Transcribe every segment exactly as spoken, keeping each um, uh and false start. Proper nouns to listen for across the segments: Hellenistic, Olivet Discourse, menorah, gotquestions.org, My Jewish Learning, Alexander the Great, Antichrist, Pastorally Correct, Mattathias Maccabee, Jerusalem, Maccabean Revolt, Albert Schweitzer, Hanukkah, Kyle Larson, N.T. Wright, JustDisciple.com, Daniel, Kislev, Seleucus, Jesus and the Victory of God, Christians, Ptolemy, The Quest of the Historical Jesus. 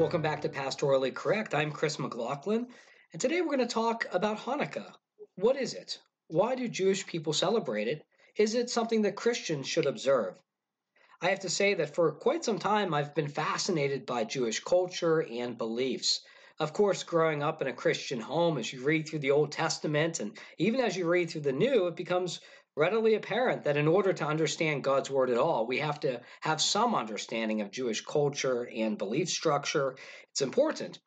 Welcome back to Pastorally Correct. I'm Chris McLaughlin, and today we're going to talk about Hanukkah. What is it? Why do Jewish people celebrate it? Is it something that Christians should observe? I have to say that for quite some time, I've been fascinated by Jewish culture and beliefs. Of course, growing up in a Christian home, as you read through the Old Testament, and even as you read through the New, it becomes readily apparent that in order to understand God's Word at all, we have to have some understanding of Jewish culture and belief structure. It's important.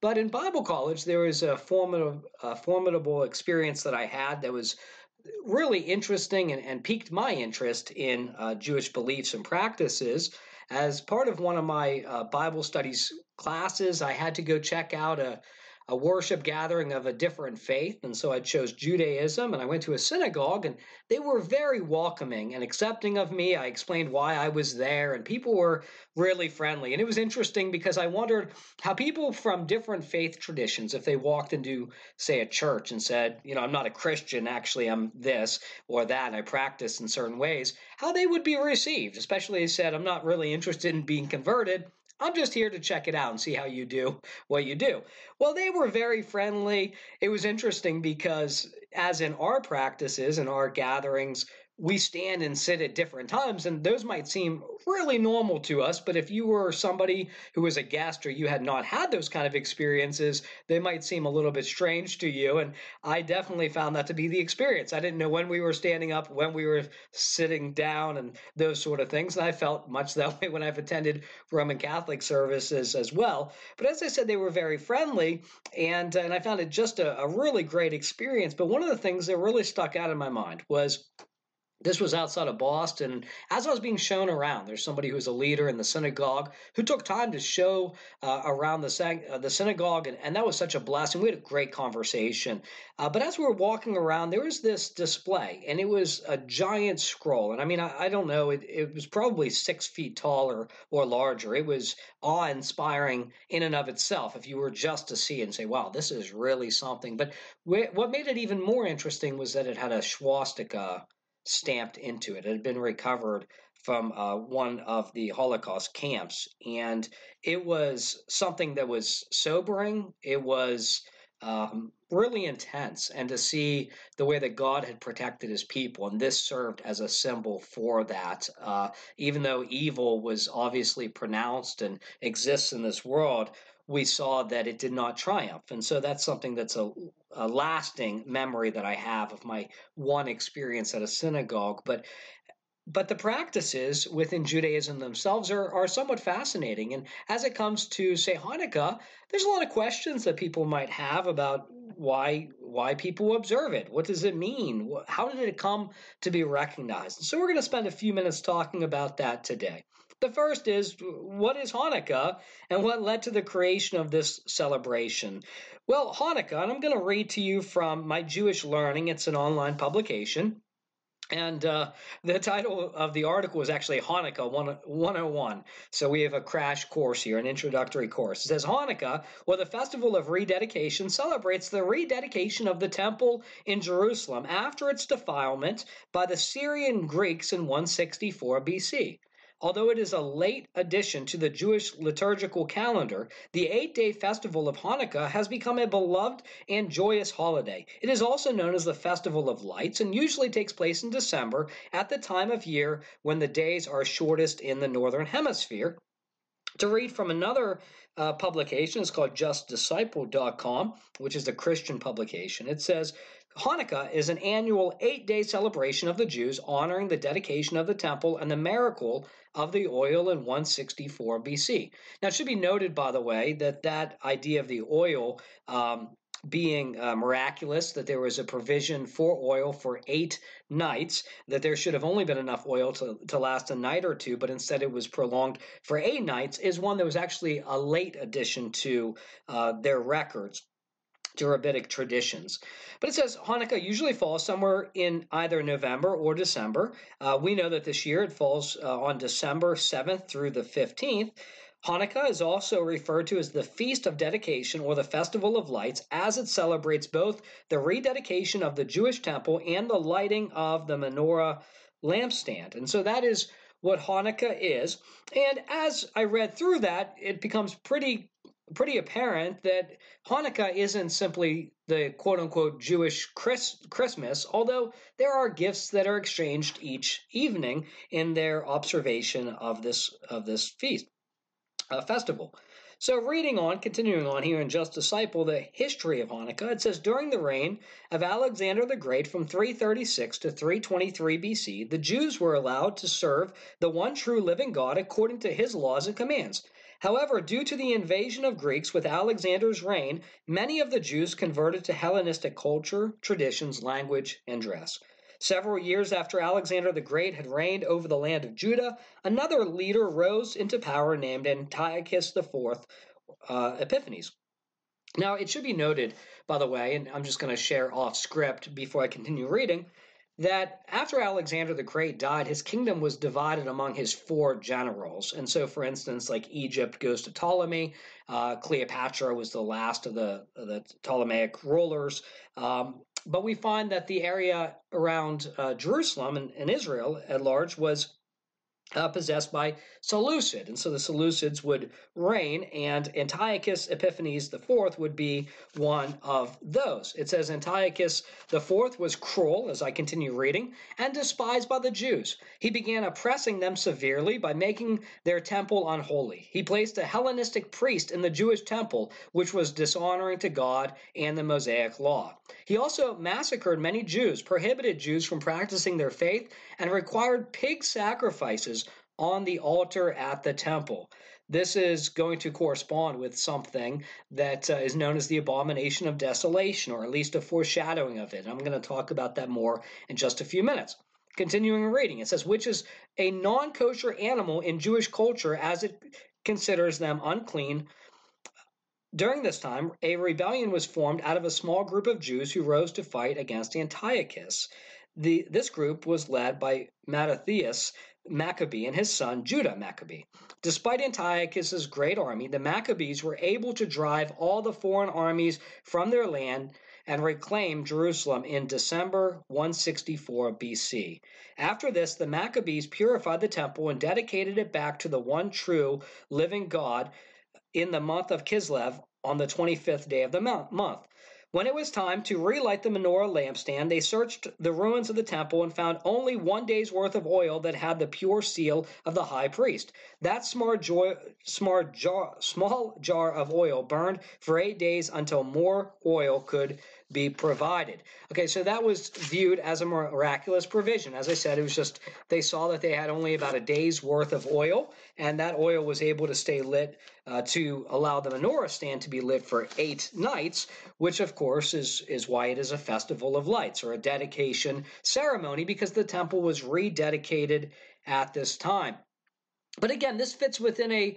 But in Bible college, there was a formidable, a formidable experience that I had that was really interesting and, and piqued my interest in uh, Jewish beliefs and practices. As part of one of my uh, Bible studies classes, I had to go check out a, a worship gathering of a different faith, and so I chose Judaism, and I went to a synagogue, and they were very welcoming and accepting of me. I explained why I was there, and people were really friendly. And it was interesting because I wondered how people from different faith traditions, if they walked into, say, a church and said, you know, I'm not a Christian, actually, I'm this or that, I practice in certain ways, how they would be received, especially if they said, I'm not really interested in being converted. I'm just here to check it out and see how you do what you do. Well, they were very friendly. It was interesting because as in our practices and our gatherings, we stand and sit at different times, and those might seem really normal to us, but if you were somebody who was a guest or you had not had those kind of experiences, they might seem a little bit strange to you, and I definitely found that to be the experience. I didn't know when we were standing up, when we were sitting down, and those sort of things, and I felt much that way when I've attended Roman Catholic services as well. But as I said, they were very friendly, and, and I found it just a, a really great experience. But one of the things that really stuck out in my mind was, this was outside of Boston. As I was being shown around, there's somebody who's a leader in the synagogue who took time to show uh, around the, uh, the synagogue, and, and that was such a blessing. We had a great conversation. Uh, but as we were walking around, there was this display, and it was a giant scroll. And I mean, I, I don't know, it, it was probably six feet tall or, or larger. It was awe-inspiring in and of itself if you were just to see it and say, wow, this is really something. But wh- what made it even more interesting was that it had a swastika stamped into it. It had been recovered from uh, one of the Holocaust camps, and it was something that was sobering. It was um, really intense, and to see the way that God had protected his people, and this served as a symbol for that. Uh, even though evil was obviously pronounced and exists in this world, we saw that it did not triumph. And so that's something that's a, a lasting memory that I have of my one experience at a synagogue. But but the practices within Judaism themselves are, are somewhat fascinating. And as it comes to, say, Hanukkah, there's a lot of questions that people might have about why why people observe it. What does it mean? How did it come to be recognized? So we're going to spend a few minutes talking about that today. The first is, what is Hanukkah and what led to the creation of this celebration? Well, Hanukkah, and I'm going to read to you from My Jewish Learning. It's an online publication. And uh, the title of the article is actually Hanukkah one oh one. So we have a crash course here, an introductory course. It says, Hanukkah, or the Festival of Rededication, celebrates the rededication of the temple in Jerusalem after its defilement by the Syrian Greeks in one sixty-four B C. Although it is a late addition to the Jewish liturgical calendar, the eight-day festival of Hanukkah has become a beloved and joyous holiday. It is also known as the Festival of Lights and usually takes place in December at the time of year when the days are shortest in the Northern Hemisphere. To read from another uh, publication, it's called Just Disciple dot com, which is a Christian publication. It says, Hanukkah is an annual eight-day celebration of the Jews honoring the dedication of the temple and the miracle of the oil in one sixty-four B C. Now, it should be noted, by the way, that that idea of the oil um, being uh, miraculous, that there was a provision for oil for eight nights, that there should have only been enough oil to, to last a night or two, but instead it was prolonged for eight nights, is one that was actually a late addition to uh, their records, to Rabbinic traditions. But it says Hanukkah usually falls somewhere in either November or December. Uh, we know that this year it falls uh, on December seventh through the fifteenth. Hanukkah is also referred to as the Feast of Dedication or the Festival of Lights, as it celebrates both the rededication of the Jewish temple and the lighting of the menorah lampstand. And so that is what Hanukkah is. And as I read through that, it becomes pretty pretty apparent that Hanukkah isn't simply the quote-unquote Jewish Chris- Christmas, although there are gifts that are exchanged each evening in their observation of this of this feast, uh, festival. So reading on, continuing on here in Just Disciple, the history of Hanukkah, it says, during the reign of Alexander the Great from three thirty-six to three twenty-three B C, the Jews were allowed to serve the one true living God according to his laws and commands. However, due to the invasion of Greeks with Alexander's reign, many of the Jews converted to Hellenistic culture, traditions, language, and dress. Several years after Alexander the Great had reigned over the land of Judah, another leader rose into power named Antiochus the fourth uh, Epiphanes. Now, it should be noted, by the way, and I'm just going to share off script before I continue reading, that after Alexander the Great died, his kingdom was divided among his four generals. And so, for instance, like Egypt goes to Ptolemy, uh, Cleopatra was the last of the, of the Ptolemaic rulers, um, but we find that the area around uh, Jerusalem and, and Israel at large was uh, possessed by Seleucid. And so the Seleucids would reign, and Antiochus Epiphanes the fourth would be one of those. It says Antiochus the fourth was cruel, as I continue reading, and despised by the Jews. He began oppressing them severely by making their temple unholy. He placed a Hellenistic priest in the Jewish temple, which was dishonoring to God and the Mosaic law. He also massacred many Jews, prohibited Jews from practicing their faith, and required pig sacrifices on the altar at the temple. This is going to correspond with something that uh, is known as the abomination of desolation, or at least a foreshadowing of it. I'm going to talk about that more in just a few minutes. Continuing reading, it says, which is a non-kosher animal in Jewish culture as it considers them unclean. During this time, a rebellion was formed out of a small group of Jews who rose to fight against Antiochus. The, this group was led by Mattathias Maccabee and his son Judah Maccabee. Despite Antiochus's great army, the Maccabees were able to drive all the foreign armies from their land and reclaim Jerusalem in December one sixty-four B C. After this, the Maccabees purified the temple and dedicated it back to the one true living God in the month of Kislev on the twenty-fifth day of the month. When it was time to relight the menorah lampstand, they searched the ruins of the temple and found only one day's worth of oil that had the pure seal of the high priest. That small jar, small jar of oil burned for eight days until more oil could be provided. Okay, so that was viewed as a miraculous provision. As I said, it was just they saw that they had only about a day's worth of oil, and that oil was able to stay lit uh, to allow the menorah stand to be lit for eight nights, which of course is, is why it is a festival of lights or a dedication ceremony, because the temple was rededicated at this time. But again, this fits within a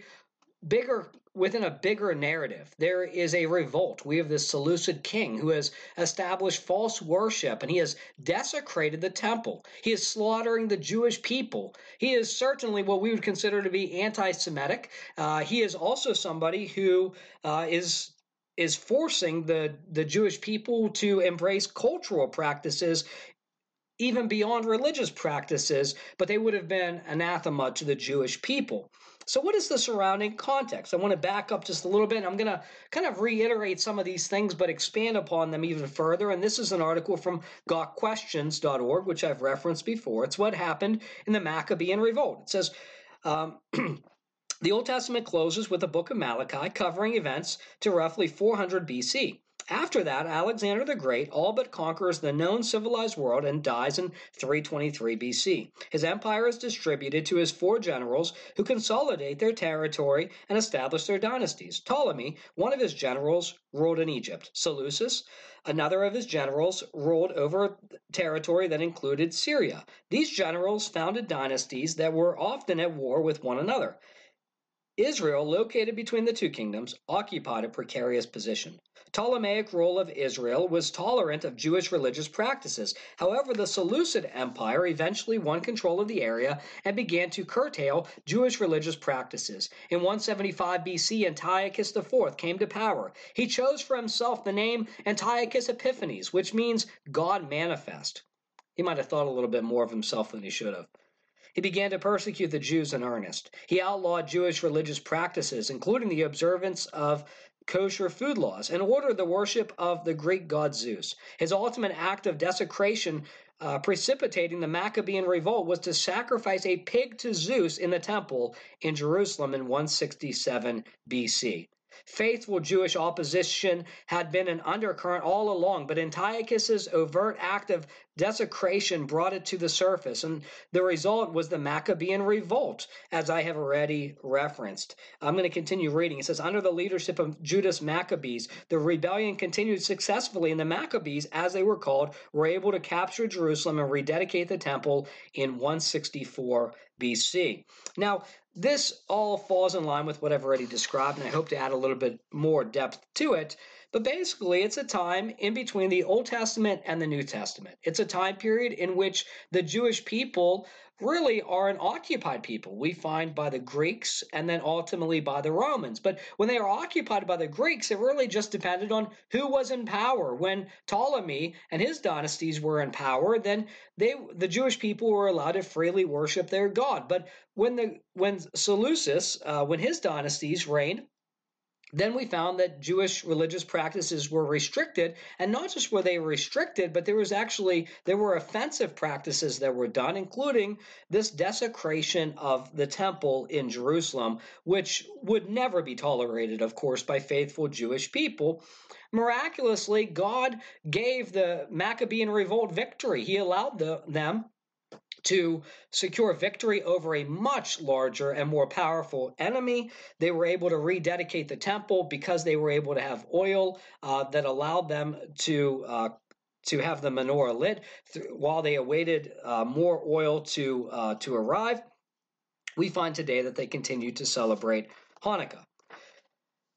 bigger within a bigger narrative. There is a revolt. We have this Seleucid king who has established false worship, and he has desecrated the temple. He is slaughtering the Jewish people. He is certainly what we would consider to be anti-Semitic. Uh, he is also somebody who uh, is is forcing the, the Jewish people to embrace cultural practices even beyond religious practices, but they would have been anathema to the Jewish people. So what is the surrounding context? I want to back up just a little bit, and I'm going to kind of reiterate some of these things but expand upon them even further. And this is an article from got questions dot org, which I've referenced before. It's what happened in the Maccabean Revolt. It says, um, the Old Testament closes with the book of Malachi covering events to roughly four hundred B C. After that, Alexander the Great all but conquers the known civilized world and dies in three twenty-three B C. His empire is distributed to his four generals, who consolidate their territory and establish their dynasties. Ptolemy, one of his generals, ruled in Egypt. Seleucus, another of his generals, ruled over territory that included Syria. These generals founded dynasties that were often at war with one another. Israel, located between the two kingdoms, occupied a precarious position. Ptolemaic rule of Israel was tolerant of Jewish religious practices. However, the Seleucid Empire eventually won control of the area and began to curtail Jewish religious practices. In one seventy-five B C, Antiochus the fourth came to power. He chose for himself the name Antiochus Epiphanes, which means God manifest. He might have thought a little bit more of himself than he should have. He began to persecute the Jews in earnest. He outlawed Jewish religious practices, including the observance of kosher food laws, and ordered the worship of the Greek god Zeus. His ultimate act of desecration, uh, precipitating the Maccabean Revolt, was to sacrifice a pig to Zeus in the temple in Jerusalem in one sixty-seven B C Faithful Jewish opposition had been an undercurrent all along, but Antiochus's overt act of desecration brought it to the surface, and the result was the Maccabean Revolt, as I have already referenced. I'm going to continue reading. It says, under the leadership of Judas Maccabees, the rebellion continued successfully, and the Maccabees, as they were called, were able to capture Jerusalem and rededicate the temple in one sixty-four B C Now, this all falls in line with what I've already described, and I hope to add a little bit more depth to it. But basically, it's a time in between the Old Testament and the New Testament. It's a time period in which the Jewish people really are an occupied people. We find by the Greeks and then ultimately by the Romans. But when they are occupied by the Greeks, it really just depended on who was in power. When Ptolemy and his dynasties were in power, then they, the Jewish people were allowed to freely worship their God. But when the when Seleucus, uh, when his dynasties reigned, then we found that Jewish religious practices were restricted, and not just were they restricted, but there was actually, there were offensive practices that were done, including this desecration of the temple in Jerusalem, which would never be tolerated, of course, by faithful Jewish people. Miraculously, God gave the Maccabean Revolt victory. He allowed the, them to secure victory over a much larger and more powerful enemy. They were able to rededicate the temple because they were able to have oil uh, that allowed them to uh, to have the menorah lit th- while they awaited uh, more oil to uh, to arrive. We find today that they continue to celebrate Hanukkah.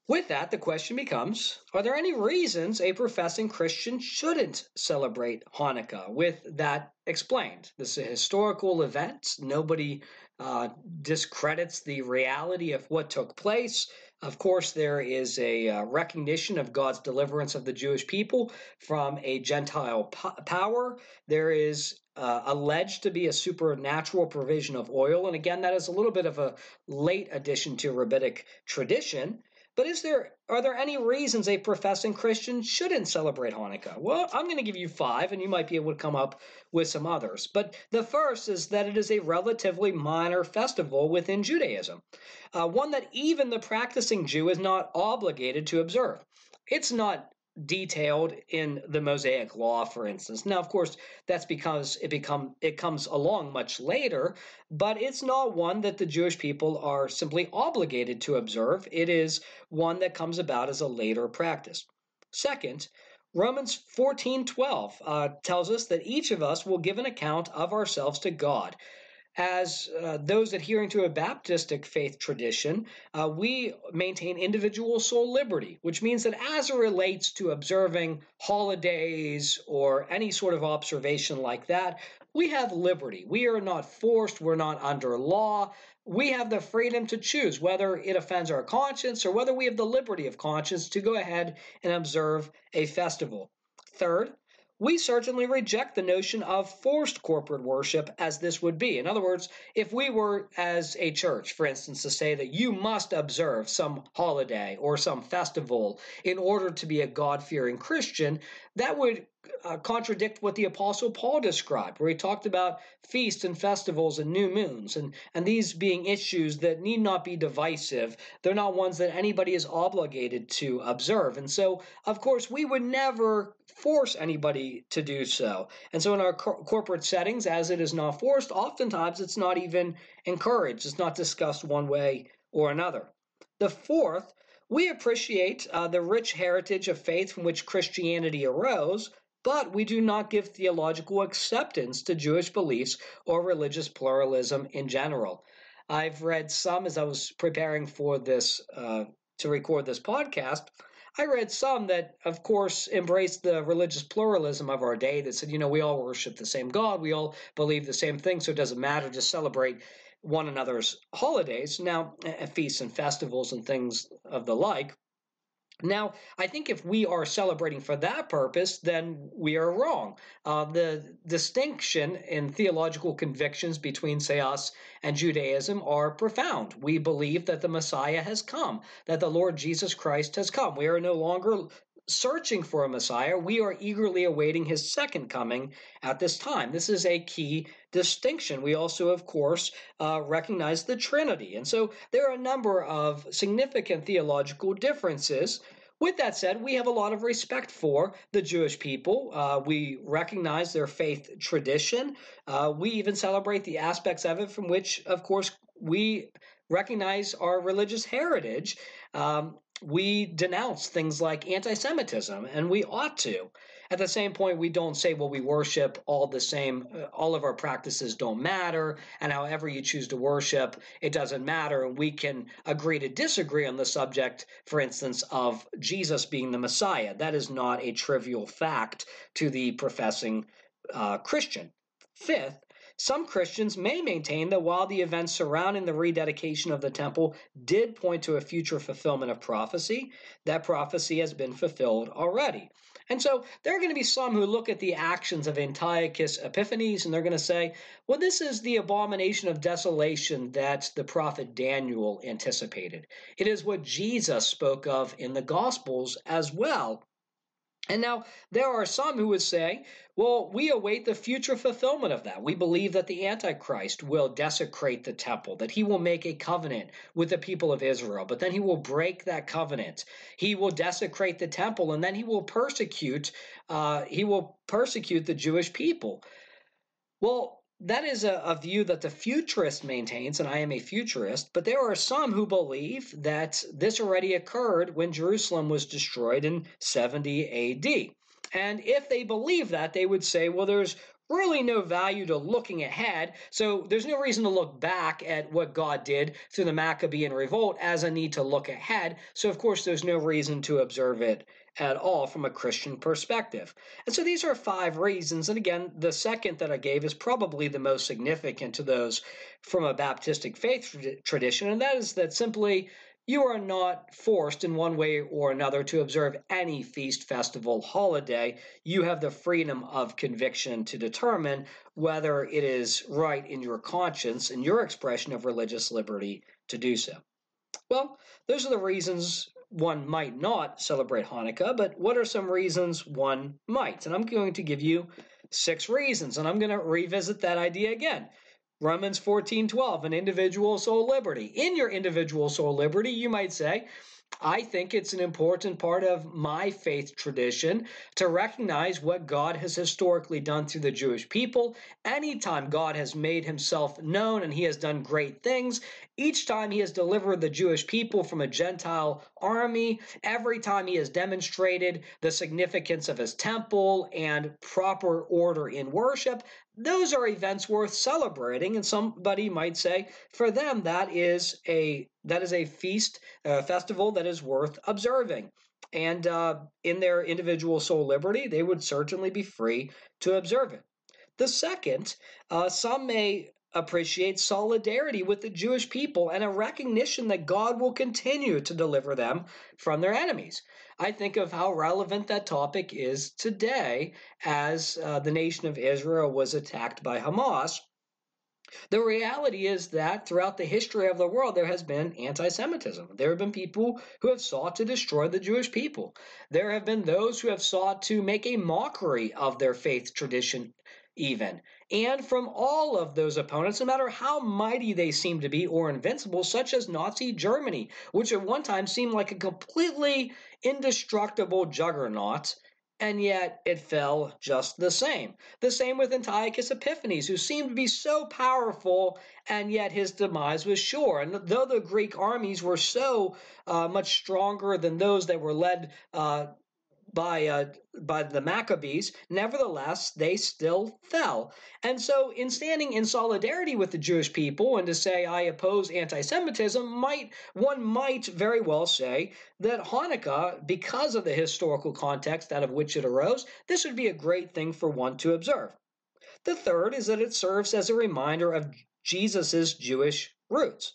With that, the question becomes, are there any reasons a professing Christian shouldn't celebrate Hanukkah? With that explained, this is a historical event. Nobody uh, discredits the reality of what took place. Of course, there is a uh, recognition of God's deliverance of the Jewish people from a Gentile po- power. There is Uh, alleged to be a supernatural provision of oil. And again, that is a little bit of a late addition to rabbinic tradition. But is there, are there any reasons a professing Christian shouldn't celebrate Hanukkah? Well, I'm going to give you five, and you might be able to come up with some others. But the first is that it is a relatively minor festival within Judaism, uh, one that even the practicing Jew is not obligated to observe. It's not detailed in the Mosaic Law, for instance. Now, of course, that's because it become it comes along much later, but it's not one that the Jewish people are simply obligated to observe. It is one that comes about as a later practice. Second, Romans fourteen twelve uh, tells us that each of us will give an account of ourselves to God. As uh, those adhering to a Baptistic faith tradition, uh, we maintain individual soul liberty, which means that as it relates to observing holidays or any sort of observation like that, we have liberty. We are not forced. We're not under law. We have the freedom to choose whether it offends our conscience or whether we have the liberty of conscience to go ahead and observe a festival. Third, we certainly reject the notion of forced corporate worship as this would be. In other words, if we were as a church, for instance, to say that you must observe some holiday or some festival in order to be a God-fearing Christian, that would uh, contradict what the Apostle Paul described, where he talked about feasts and festivals and new moons, and, and these being issues that need not be divisive. They're not ones that anybody is obligated to observe. And so, of course, we would never force anybody to do so. And so in our co- corporate settings, as it is not forced, oftentimes it's not even encouraged. It's not discussed one way or another. The fourth, we appreciate uh, the rich heritage of faith from which Christianity arose, but we do not give theological acceptance to Jewish beliefs or religious pluralism in general. I've read some, as I was preparing for this uh, to record this podcast, I read some that, of course, embraced the religious pluralism of our day that said, you know, we all worship the same God, we all believe the same thing, so it doesn't matter to celebrate one another's holidays, now feasts and festivals and things of the like. Now, I think if we are celebrating for that purpose, then we are wrong. Uh, the distinction in theological convictions between, say, us and Judaism are profound. We believe that the Messiah has come, that the Lord Jesus Christ has come. We are no longer searching for a Messiah. We are eagerly awaiting his second coming at this time. This is a key distinction. We also, of course, uh, recognize the Trinity. And so there are a number of significant theological differences. With that said, we have a lot of respect for the Jewish people. Uh, we recognize their faith tradition. Uh, we even celebrate the aspects of it from which, of course, we recognize our religious heritage. Um, We denounce things like anti-Semitism, and we ought to. At the same point, we don't say, well, we worship all the same, uh, all of our practices don't matter, and however you choose to worship, it doesn't matter, and we can agree to disagree on the subject, for instance, of Jesus being the Messiah. That is not a trivial fact to the professing uh, Christian. Fifth, some Christians may maintain that while the events surrounding the rededication of the temple did point to a future fulfillment of prophecy, that prophecy has been fulfilled already. And so there are going to be some who look at the actions of Antiochus Epiphanes and they're going to say, well, this is the abomination of desolation that the prophet Daniel anticipated. It is what Jesus spoke of in the Gospels as well. And now there are some who would say, well, we await the future fulfillment of that. We believe that the Antichrist will desecrate the temple, that he will make a covenant with the people of Israel, but then he will break that covenant. He will desecrate the temple, and then he will persecute, uh, he will persecute the Jewish people. Well, that is a, a view that the futurist maintains, and I am a futurist, but there are some who believe that this already occurred when Jerusalem was destroyed in seventy A D. And if they believe that, they would say, well, there's really no value to looking ahead, so there's no reason to look back at what God did through the Maccabean Revolt as a need to look ahead, so of course there's no reason to observe it at all from a Christian perspective. And so these are five reasons, and again, the second that I gave is probably the most significant to those from a Baptistic faith tradition, and that is that simply you are not forced in one way or another to observe any feast, festival, holiday. You have the freedom of conviction to determine whether it is right in your conscience and your expression of religious liberty to do so. Well, those are the reasons one might not celebrate Hanukkah, but what are some reasons one might? And I'm going to give you six reasons, and I'm going to revisit that idea again. Romans fourteen twelve, an individual soul liberty. In your individual soul liberty, you might say, I think it's an important part of my faith tradition to recognize what God has historically done through the Jewish people. Anytime God has made himself known and he has done great things, each time he has delivered the Jewish people from a Gentile army, every time he has demonstrated the significance of his temple and proper order in worship, those are events worth celebrating, and somebody might say, for them, that is a that is a feast, a festival that is worth observing. And uh, in their individual soul liberty, they would certainly be free to observe it. The second, uh, some may appreciate solidarity with the Jewish people and a recognition that God will continue to deliver them from their enemies. I think of how relevant that topic is today as uh, the nation of Israel was attacked by Hamas. The reality is that throughout the history of the world, there has been anti-Semitism. There have been people who have sought to destroy the Jewish people. There have been those who have sought to make a mockery of their faith tradition even. And from all of those opponents, no matter how mighty they seem to be or invincible, such as Nazi Germany, which at one time seemed like a completely indestructible juggernaut, and yet it fell just the same. The same with Antiochus Epiphanes, who seemed to be so powerful, and yet his demise was sure. And though the Greek armies were so uh, much stronger than those that were led uh, by uh, by the Maccabees, nevertheless, they still fell. And so in standing in solidarity with the Jewish people and to say, I oppose anti-Semitism, might one might very well say that Hanukkah, because of the historical context out of which it arose, this would be a great thing for one to observe. The third is that it serves as a reminder of Jesus's Jewish roots.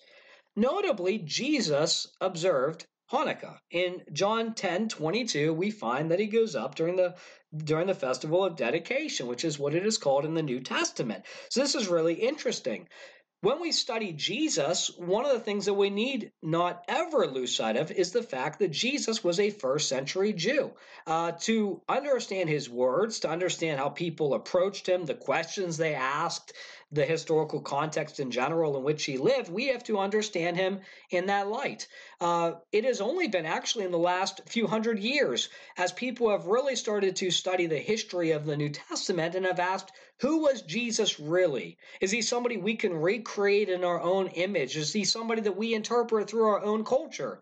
Notably, Jesus observed Hanukkah. In John ten twenty-two, we find that he goes up during the during the festival of dedication, which is what it is called in the New Testament. So this is really interesting. When we study Jesus, one of the things that we need not ever lose sight of is the fact that Jesus was a first century Jew. Uh, to understand his words, to understand how people approached him, the questions they asked, the historical context in general in which he lived, we have to understand him in that light. Uh, it has only been actually in the last few hundred years as people have really started to study the history of the New Testament and have asked, who was Jesus really? Is he somebody we can recreate in our own image? Is he somebody that we interpret through our own culture?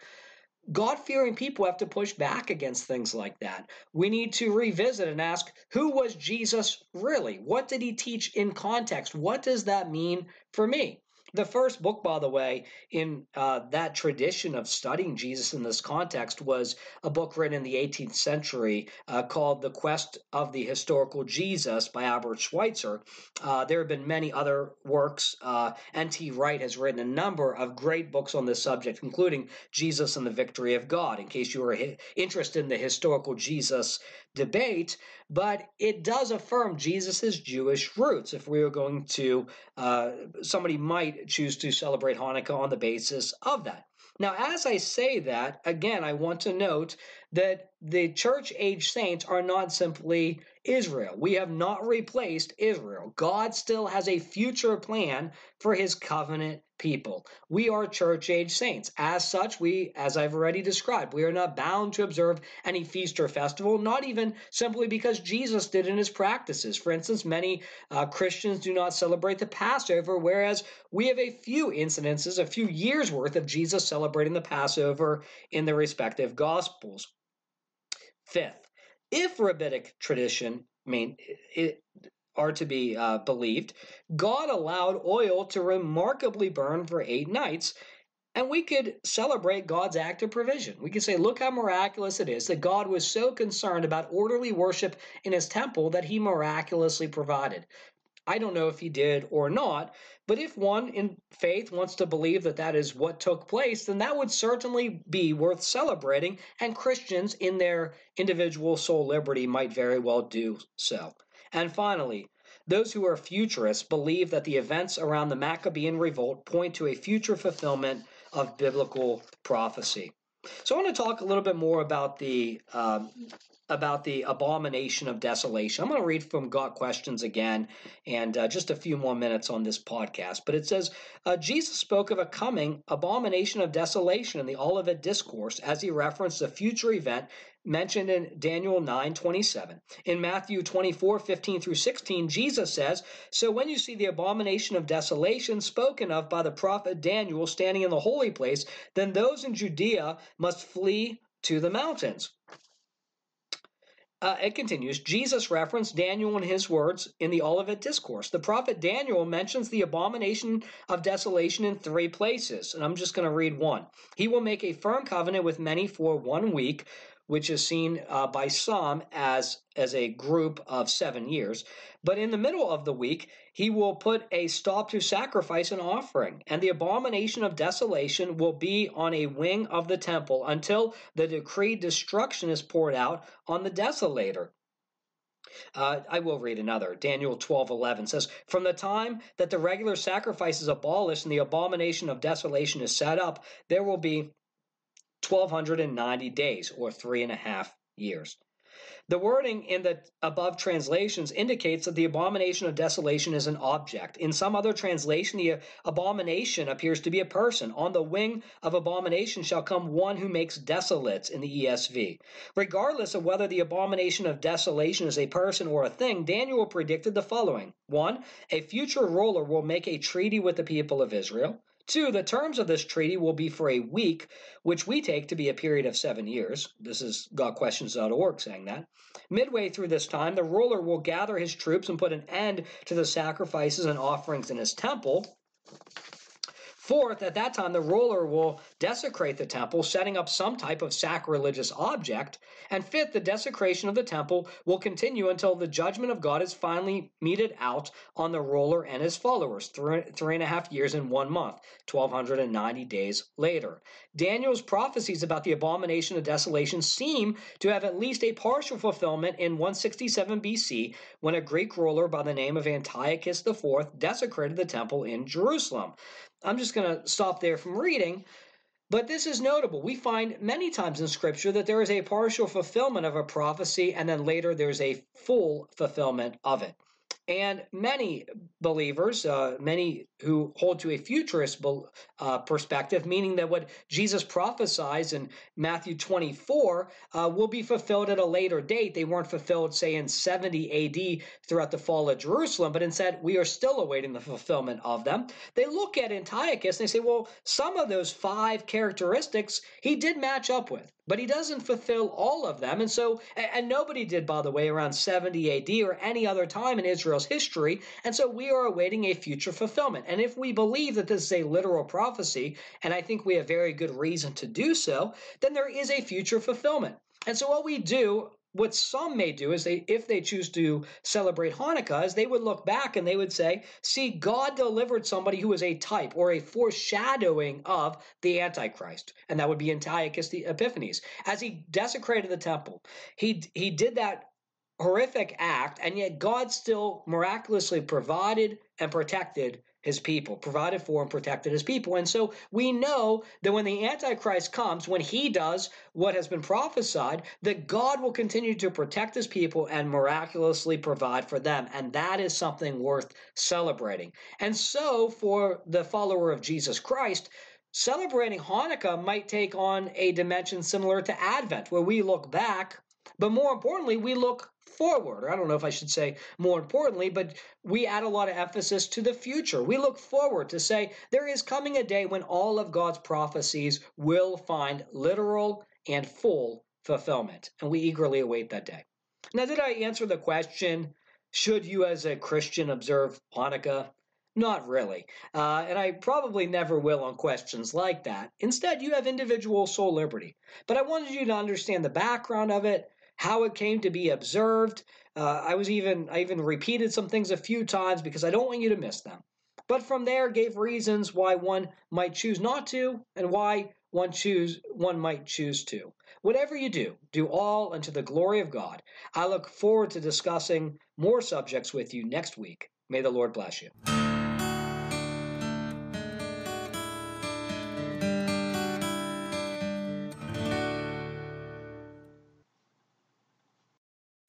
God-fearing people have to push back against things like that. We need to revisit and ask, who was Jesus really? What did he teach in context? What does that mean for me? The first book, by the way, in uh, that tradition of studying Jesus in this context was a book written in the eighteenth century uh, called The Quest of the Historical Jesus by Albert Schweitzer. Uh, there have been many other works. Uh, N T Wright has written a number of great books on this subject, including Jesus and the Victory of God, in case you were interested in the historical Jesus debate. But it does affirm Jesus's Jewish roots. If we were going to, uh, somebody might choose to celebrate Hanukkah on the basis of that. Now, as I say that, again, I want to note that the church age saints are not simply Israel. We have not replaced Israel. God still has a future plan for his covenant people. We are church age saints. As such, we, as I've already described, we are not bound to observe any feast or festival, not even simply because Jesus did in his practices. For instance, many uh, Christians do not celebrate the Passover, whereas we have a few incidences, a few years worth of Jesus celebrating the Passover in the respective Gospels. Fifth, if rabbinic tradition I mean, it, are to be uh, believed, God allowed oil to remarkably burn for eight nights, and we could celebrate God's act of provision. We could say, look how miraculous it is that God was so concerned about orderly worship in his temple that he miraculously provided. I don't know if he did or not, but if one in faith wants to believe that that is what took place, then that would certainly be worth celebrating, and Christians in their individual soul liberty might very well do so. And finally, those who are futurists believe that the events around the Maccabean Revolt point to a future fulfillment of biblical prophecy. So I want to talk a little bit more about the um, about the abomination of desolation. I'm going to read from Got Questions again and uh, just a few more minutes on this podcast. But it says, uh, Jesus spoke of a coming abomination of desolation in the Olivet Discourse as he referenced a future event mentioned in Daniel nine twenty-seven. In Matthew twenty-four fifteen through sixteen, Jesus says, so when you see the abomination of desolation spoken of by the prophet Daniel standing in the holy place, then those in Judea must flee to the mountains. Uh, it continues, Jesus referenced Daniel in his words in the Olivet Discourse. The prophet Daniel mentions the abomination of desolation in three places, and I'm just going to read one. He will make a firm covenant with many for one week, which is seen uh, by some as, as a group of seven years. But in the middle of the week, he will put a stop to sacrifice and offering, and the abomination of desolation will be on a wing of the temple until the decreed destruction is poured out on the desolator. Uh, I will read another. Daniel twelve eleven says, from the time that the regular sacrifice is abolished and the abomination of desolation is set up, there will be twelve ninety days, or three and a half years. The wording in the above translations indicates that the abomination of desolation is an object. In some other translation, the abomination appears to be a person. On the wing of abomination shall come one who makes desolates in the E S V. Regardless of whether the abomination of desolation is a person or a thing, Daniel predicted the following. One, a future ruler will make a treaty with the people of Israel. Two, the terms of this treaty will be for a week, which we take to be a period of seven years. This is got questions dot org saying that. Midway through this time, the ruler will gather his troops and put an end to the sacrifices and offerings in his temple. Fourth, at that time, the ruler will desecrate the temple, setting up some type of sacrilegious object. And fifth, the desecration of the temple will continue until the judgment of God is finally meted out on the ruler and his followers, three, three and a half years and one month, twelve ninety days later. Daniel's prophecies about the abomination of desolation seem to have at least a partial fulfillment in one sixty-seven B C, when a Greek ruler by the name of Antiochus the fourth desecrated the temple in Jerusalem. I'm just going to stop there from reading, but this is notable. We find many times in Scripture that there is a partial fulfillment of a prophecy, and then later there's a full fulfillment of it. And many believers, uh, many who hold to a futurist uh, perspective, meaning that what Jesus prophesies in Matthew twenty-four uh, will be fulfilled at a later date. They weren't fulfilled, say, in seventy A D throughout the fall of Jerusalem, but instead we are still awaiting the fulfillment of them. They look at Antiochus and they say, well, some of those five characteristics he did match up with, but he doesn't fulfill all of them. And so, and nobody did, by the way, around seventy A D or any other time in Israel's history. And so we are awaiting a future fulfillment. And if we believe that this is a literal prophecy, and I think we have very good reason to do so, then there is a future fulfillment. And so what we do, what some may do is they, if they choose to celebrate Hanukkah, is they would look back and they would say, see, God delivered somebody who is a type or a foreshadowing of the Antichrist. And that would be Antiochus the Epiphanes. As he desecrated the temple, he, he did that horrific act, and yet God still miraculously provided and protected his people, provided for and protected his people. And so we know that when the Antichrist comes, when he does what has been prophesied, that God will continue to protect his people and miraculously provide for them. And that is something worth celebrating. And so for the follower of Jesus Christ, celebrating Hanukkah might take on a dimension similar to Advent, where we look back, but more importantly, we look forward. Or I don't know if I should say more importantly, but we add a lot of emphasis to the future. We look forward to say there is coming a day when all of God's prophecies will find literal and full fulfillment, and we eagerly await that day. Now, did I answer the question, should you as a Christian observe Hanukkah? Not really, uh, and I probably never will on questions like that. Instead, you have individual soul liberty, but I wanted you to understand the background of it, how it came to be observed. Uh, I was even I even repeated some things a few times because I don't want you to miss them. But from there, gave reasons why one might choose not to, and why one choose one might choose to. Whatever you do, do all unto the glory of God. I look forward to discussing more subjects with you next week. May the Lord bless you.